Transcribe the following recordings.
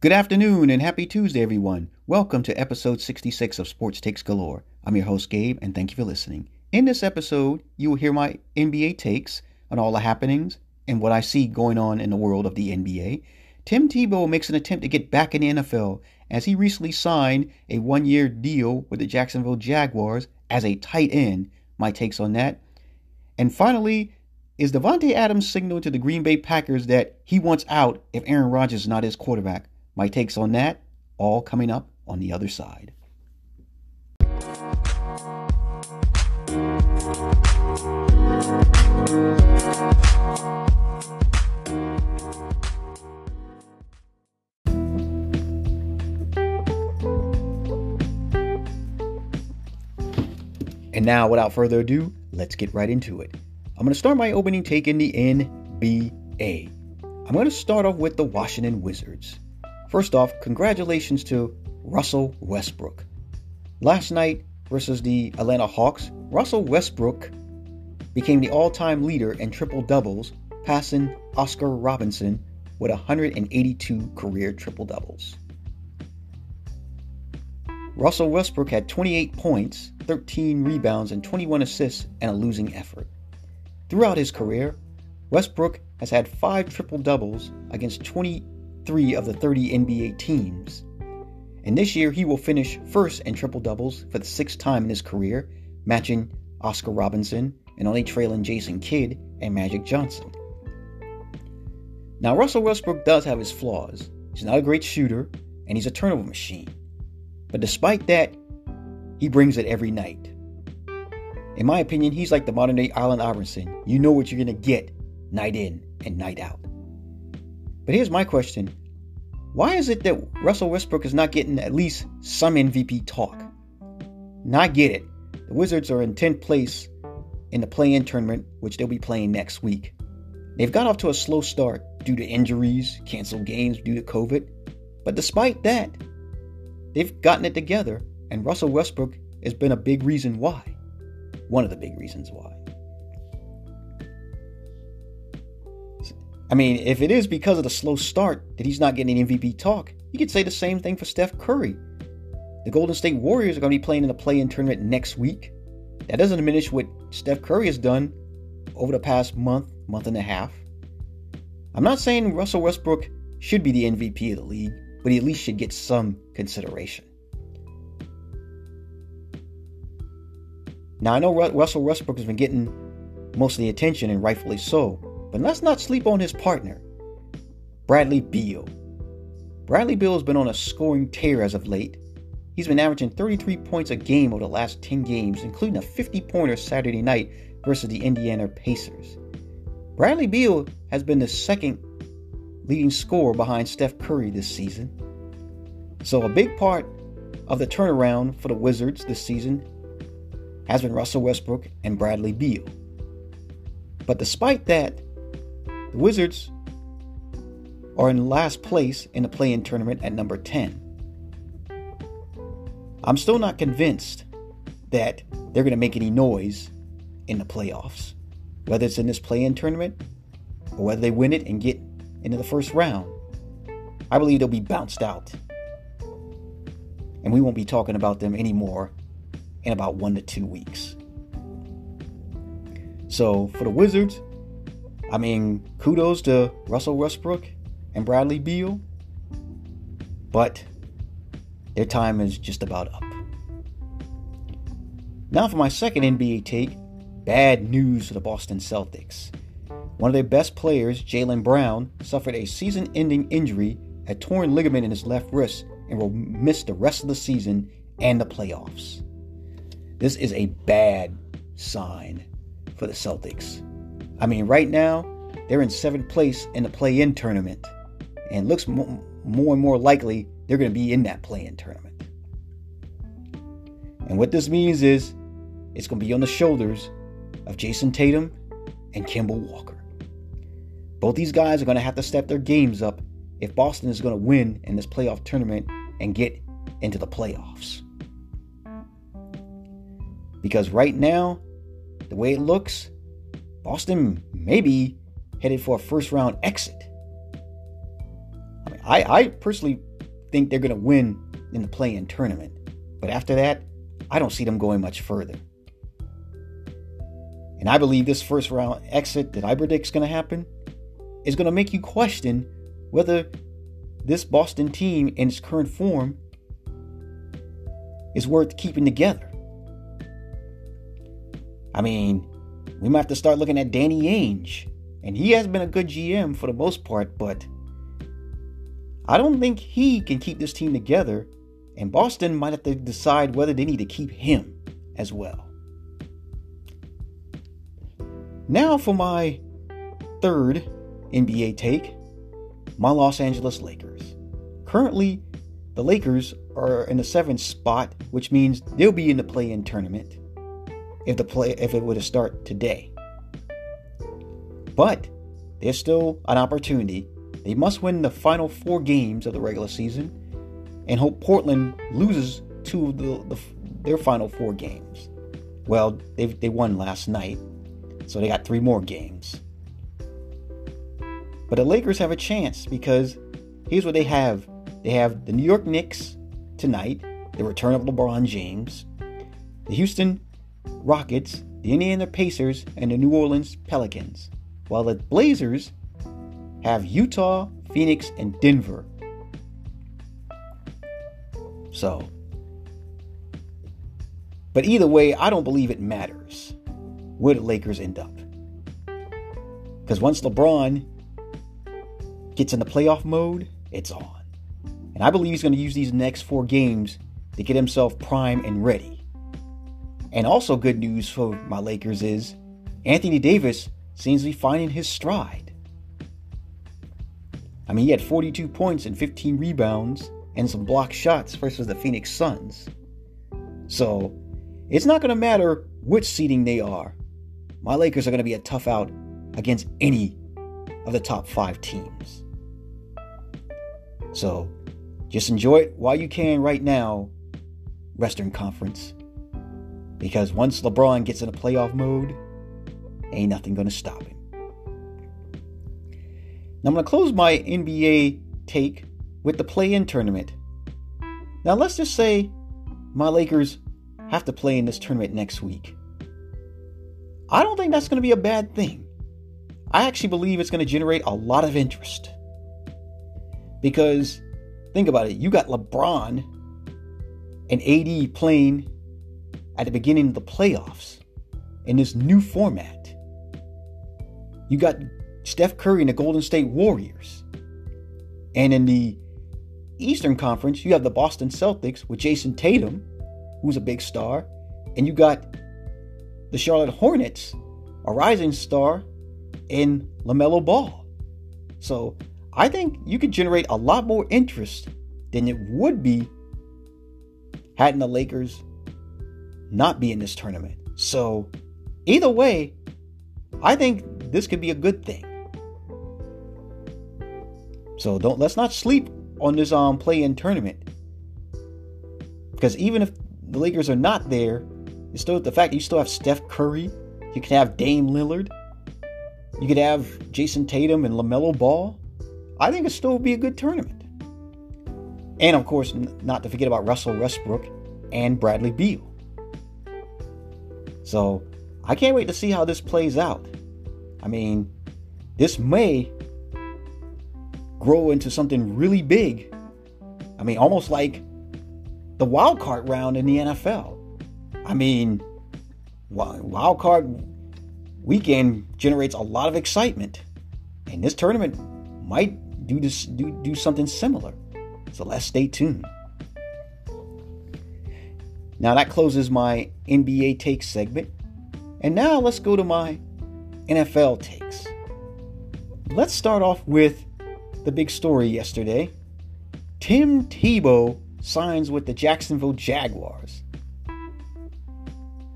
Good afternoon and happy Tuesday, everyone. Welcome to episode 66 of Sports Takes Galore. I'm your host, Gabe, and thank you for listening. In this episode, you will hear my NBA takes on all the happenings and what I see going on in the world of the NBA. Tim Tebow makes an attempt to get back in the NFL as he recently signed a one-year deal with the Jacksonville Jaguars as a tight end. My takes on that. And finally, is Davante Adams signal to the Green Bay Packers that he wants out if Aaron Rodgers is not his quarterback? My takes on that, all coming up on the other side. And now, without further ado, let's get right into it. I'm going to start my opening take in the NBA. I'm going to start off with the Washington Wizards. First off, congratulations to Russell Westbrook. Last night versus the Atlanta Hawks, Russell Westbrook became the all-time leader in triple doubles, passing Oscar Robertson with 182 career triple doubles. Russell Westbrook had 28 points, 13 rebounds, and 21 assists in a losing effort. Throughout his career, Westbrook has had 5 triple doubles against 23 of the 30 NBA teams. And this year he will finish first in triple doubles for the 6th time in his career, matching Oscar Robertson and only trailing Jason Kidd and Magic Johnson. Now, Russell Westbrook does have his flaws. He's not a great shooter and he's a turnover machine. But despite that, he brings it every night. In my opinion, he's like the modern day Allen Iverson. You know what you're going to get night in and night out. But here's my question. Why is it that Russell Westbrook is not getting at least some MVP talk? Now, I get it. The Wizards are in 10th place in the play-in tournament, which they'll be playing next week. They've got off to a slow start due to injuries, canceled games due to COVID. But despite that, they've gotten it together, and Russell Westbrook has been a big reason why. One of the big reasons why. I mean, if it is because of the slow start that he's not getting an MVP talk, you could say the same thing for Steph Curry. The Golden State Warriors are going to be playing in the play-in tournament next week. That doesn't diminish what Steph Curry has done over the past month and a half. I'm not saying Russell Westbrook should be the MVP of the league, but he at least should get some consideration. Now, I know Russell Westbrook has been getting most of the attention, and rightfully so. But let's not sleep on his partner, Bradley Beal. Bradley Beal has been on a scoring tear as of late. He's been averaging 33 points a game over the last 10 games, including a 50-pointer Saturday night versus the Indiana Pacers. Bradley Beal has been the second leading scorer behind Steph Curry this season. So a big part of the turnaround for the Wizards this season has been Russell Westbrook and Bradley Beal. But despite that, the Wizards are in last place in the play-in tournament at number 10. I'm still not convinced that they're going to make any noise in the playoffs, whether it's in this play-in tournament or whether they win it and get into the first round. I believe they'll be bounced out, and we won't be talking about them anymore in about 1 to 2 weeks. So for the Wizards, I mean, kudos to Russell Westbrook and Bradley Beal, but their time is just about up. Now for my second NBA take, bad news for the Boston Celtics. One of their best players, Jaylen Brown, suffered a season-ending injury, a torn ligament in his left wrist, and will miss the rest of the season and the playoffs. This is a bad sign for the Celtics. I mean, right now, they're in 7th place in the play-in tournament. And it looks more and more likely they're going to be in that play-in tournament. And what this means is it's going to be on the shoulders of Jason Tatum and Kemba Walker. Both these guys are going to have to step their games up if Boston is going to win in this playoff tournament and get into the playoffs. Because right now, the way it looks, Boston may be headed for a first-round exit. I mean, I personally think they're going to win in the play-in tournament. But after that, I don't see them going much further. And I believe this first round exit that I predict is going to happen is going to make you question whether this Boston team in its current form is worth keeping together. I mean, we might have to start looking at Danny Ainge. And he has been a good GM for the most part, but I don't think he can keep this team together. And Boston might have to decide whether they need to keep him as well. Now for my third NBA take, my Los Angeles Lakers. Currently, the Lakers are in the 7th spot, which means they'll be in the play-in tournament if it were to start today. But there's still an opportunity. They must win the final 4 games of the regular season and hope Portland loses 2 of their final 4 games. Well, they won last night, so they got 3 more games. But the Lakers have a chance because here's what they have. They have the New York Knicks tonight, the return of LeBron James, the Houston Rockets, the Indiana Pacers, and the New Orleans Pelicans. While the Blazers have Utah, Phoenix, and Denver. So, but either way, I don't believe it matters where the Lakers end up. Because once LeBron gets in the playoff mode, it's on. And I believe he's going to use these next 4 games to get himself prime and ready. And also good news for my Lakers is Anthony Davis seems to be finding his stride. I mean, he had 42 points and 15 rebounds and some blocked shots versus the Phoenix Suns. So, it's not going to matter which seeding they are. My Lakers are going to be a tough out against any of the top 5 teams. So, just enjoy it while you can right now, Western Conference. Because once LeBron gets in a playoff mode, ain't nothing going to stop him. Now, I'm going to close my NBA take with the play-in tournament. Now, let's just say my Lakers have to play in this tournament next week. I don't think that's going to be a bad thing. I actually believe it's going to generate a lot of interest. Because, think about it, you got LeBron and AD playing at the beginning of the playoffs in this new format. You got Steph Curry and the Golden State Warriors. And in the Eastern Conference, you have the Boston Celtics with Jason Tatum, who's a big star. And you got the Charlotte Hornets, a rising star, in LaMelo Ball. So I think you could generate a lot more interest than it would be had the Lakers not be in this tournament. So either way, I think this could be a good thing. So let's not sleep on this play-in tournament. Because even if the Lakers are not there, it's still the fact that you still have Steph Curry, you can have Dame Lillard, you could have Jason Tatum and LaMelo Ball. I think it still would be a good tournament. And of course, not to forget about Russell Westbrook and Bradley Beal. So, I can't wait to see how this plays out. I mean, this may grow into something really big. I mean, almost like the wild card round in the NFL. I mean, wild card weekend generates a lot of excitement, and this tournament might do something similar. So let's stay tuned. Now that closes my NBA takes segment, and now let's go to my NFL takes. Let's start off with the big story yesterday. Tim Tebow signs with the Jacksonville Jaguars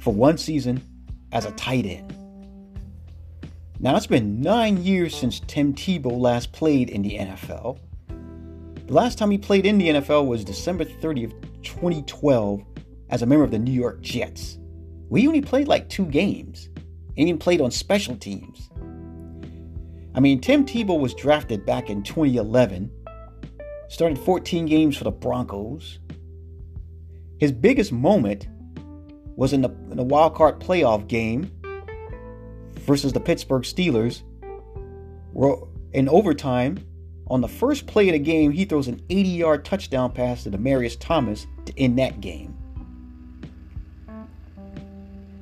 for 1 season as a tight end. Now, it's been 9 years since Tim Tebow last played in the NFL. The last time he played in the NFL was December 30th, 2012, as a member of the New York Jets. We only played like 2 games, and even played on special teams. I mean, Tim Tebow was drafted back in 2011 started 14 games for the Broncos. His biggest moment was in the wild card playoff game versus the Pittsburgh Steelers. In overtime, on the first play of the game, he throws an 80-yard touchdown pass to Demarius Thomas to end that game.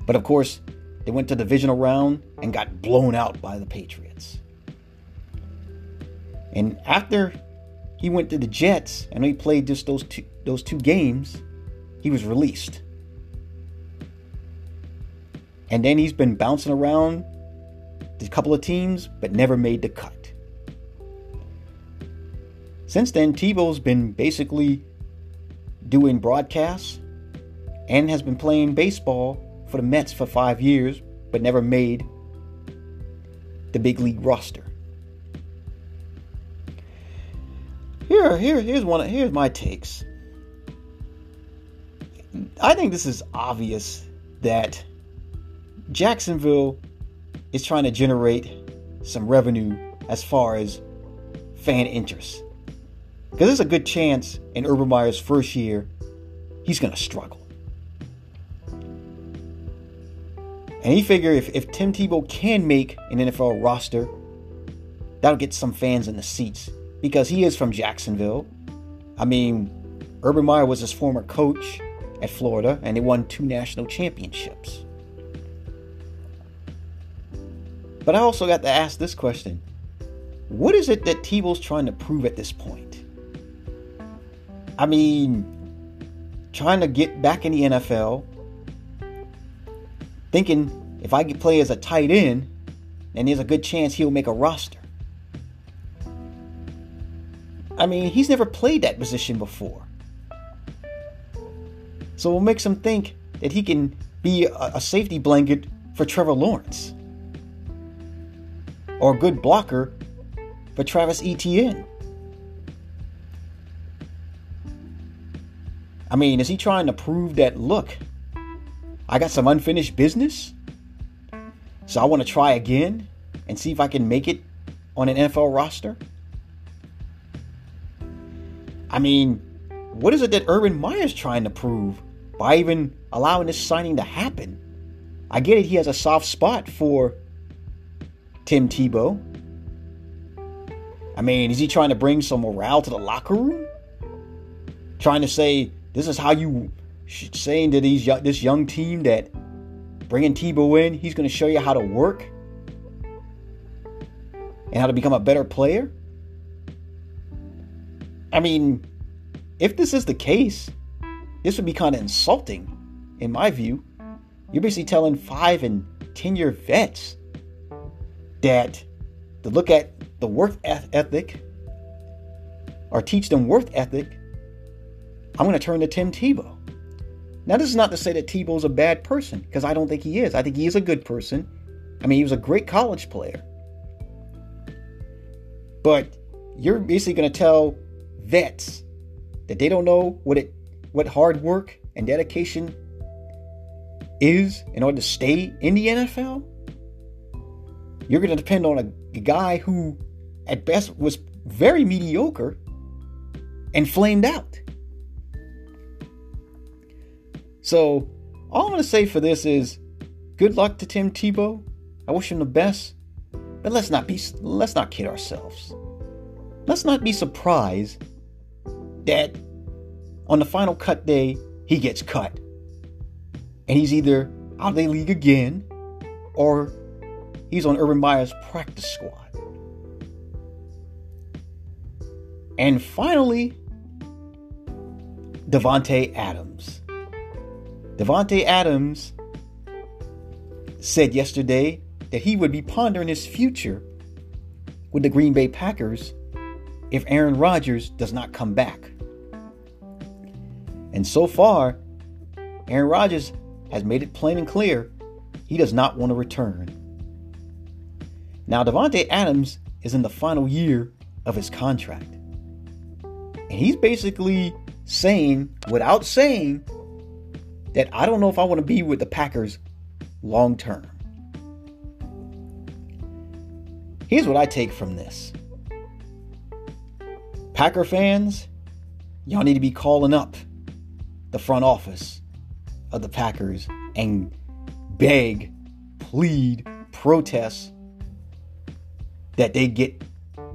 But of course, they went to the divisional round and got blown out by the Patriots. And after he went to the Jets and he played just those two games, he was released. And then he's been bouncing around a couple of teams, but never made the cut. Since then, Tebow's been basically doing broadcasts and has been playing baseball for the Mets for 5 years, but never made the big league roster. Here's my takes. I think this is obvious that Jacksonville is trying to generate some revenue as far as fan interest, because there's a good chance in Urban Meyer's first year, he's going to struggle. And he figured if Tim Tebow can make an NFL roster, that'll get some fans in the seats, because he is from Jacksonville. I mean, Urban Meyer was his former coach at Florida, and they won 2 national championships. But I also got to ask this question. What is it that Tebow's trying to prove at this point? I mean, trying to get back in the NFL, thinking if I could play as a tight end, then there's a good chance he'll make a roster. I mean, he's never played that position before. So it makes him think that he can be a safety blanket for Trevor Lawrence, or a good blocker for Travis Etienne. I mean, is he trying to prove that, look, I got some unfinished business, so I want to try again and see if I can make it on an NFL roster? I mean, what is it that Urban Meyer's trying to prove by even allowing this signing to happen? I get it, he has a soft spot for Tim Tebow. I mean, is he trying to bring some morale to the locker room? Trying to say, this is how you should, saying to this young team that bringing Tebow in, he's going to show you how to work and how to become a better player. I mean, if this is the case, this would be kind of insulting, in my view. You're basically telling 5- and 10-year vets that to look at the work ethic or teach them work ethic, I'm going to turn to Tim Tebow. Now, this is not to say that Tebow's a bad person, because I don't think he is. I think he is a good person. I mean, he was a great college player. But you're basically going to tell vets that they don't know what hard work and dedication is in order to stay in the NFL? You're going to depend on a guy who, at best, was very mediocre and flamed out. So, all I'm going to say for this is, good luck to Tim Tebow. I wish him the best, but let's not kid ourselves. Let's not be surprised that on the final cut day, he gets cut. And he's either out of the league again, or he's on Urban Meyer's practice squad. And finally, Davante Adams. Davante Adams said yesterday that he would be pondering his future with the Green Bay Packers if Aaron Rodgers does not come back. And so far, Aaron Rodgers has made it plain and clear he does not want to return. Now, Davante Adams is in the final year of his contract. And he's basically saying, without saying, that I don't know if I want to be with the Packers long term. Here's what I take from this. Packer fans, y'all need to be calling up the front office of the Packers and beg, plead, protest that they get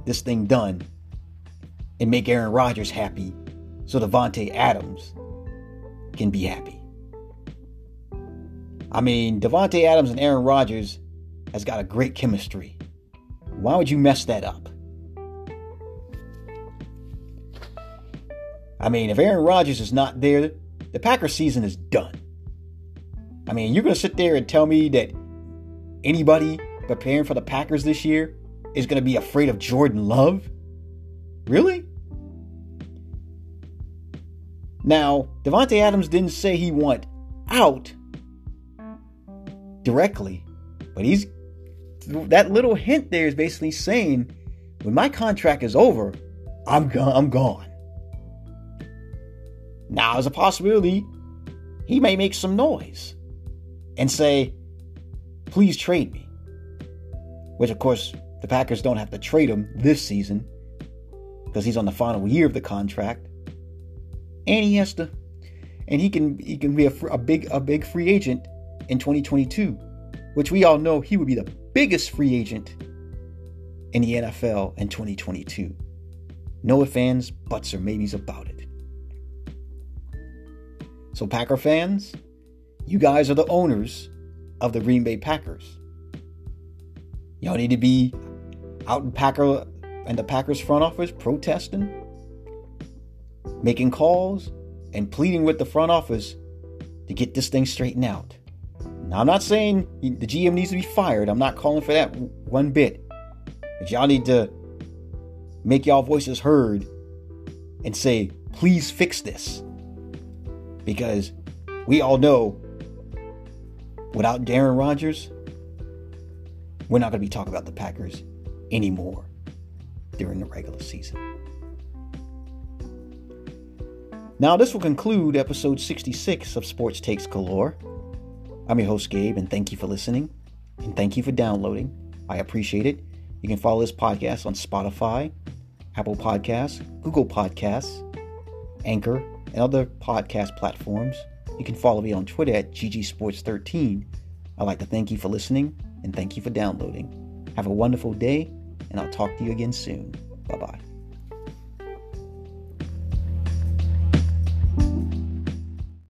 this thing done and make Aaron Rodgers happy so Davante Adams can be happy. I mean, Davante Adams and Aaron Rodgers has got a great chemistry. Why would you mess that up? I mean, if Aaron Rodgers is not there, the Packers season is done. I mean, you're going to sit there and tell me that anybody preparing for the Packers this year is going to be afraid of Jordan Love? Really? Now, Davante Adams didn't say he want out directly, but he's that little hint there is basically saying, when my contract is over, I'm gone. Now, there's a possibility he may make some noise and say, please trade me. Which, of course, the Packers don't have to trade him this season because he's on the final year of the contract. And he has to, and he can be a big free agent in 2022, which we all know he would be the biggest free agent in the NFL in 2022. No ifs, ands, buts, or maybes about it. So Packer fans, you guys are the owners of the Green Bay Packers. Y'all need to be out in the Packers front office protesting, making calls, and pleading with the front office to get this thing straightened out. Now, I'm not saying the GM needs to be fired. I'm not calling for that one bit. But y'all need to make y'all voices heard and say, please fix this. Because we all know without Aaron Rodgers, we're not going to be talking about the Packers anymore during the regular season. Now, this will conclude episode 66 of Sports Takes Galore. I'm your host, Gabe, and thank you for listening. And thank you for downloading. I appreciate it. You can follow this podcast on Spotify, Apple Podcasts, Google Podcasts, Anchor, and other podcast platforms. You can follow me on Twitter at ggsports13. I'd like to thank you for listening and thank you for downloading. Have a wonderful day, and I'll talk to you again soon. Bye-bye.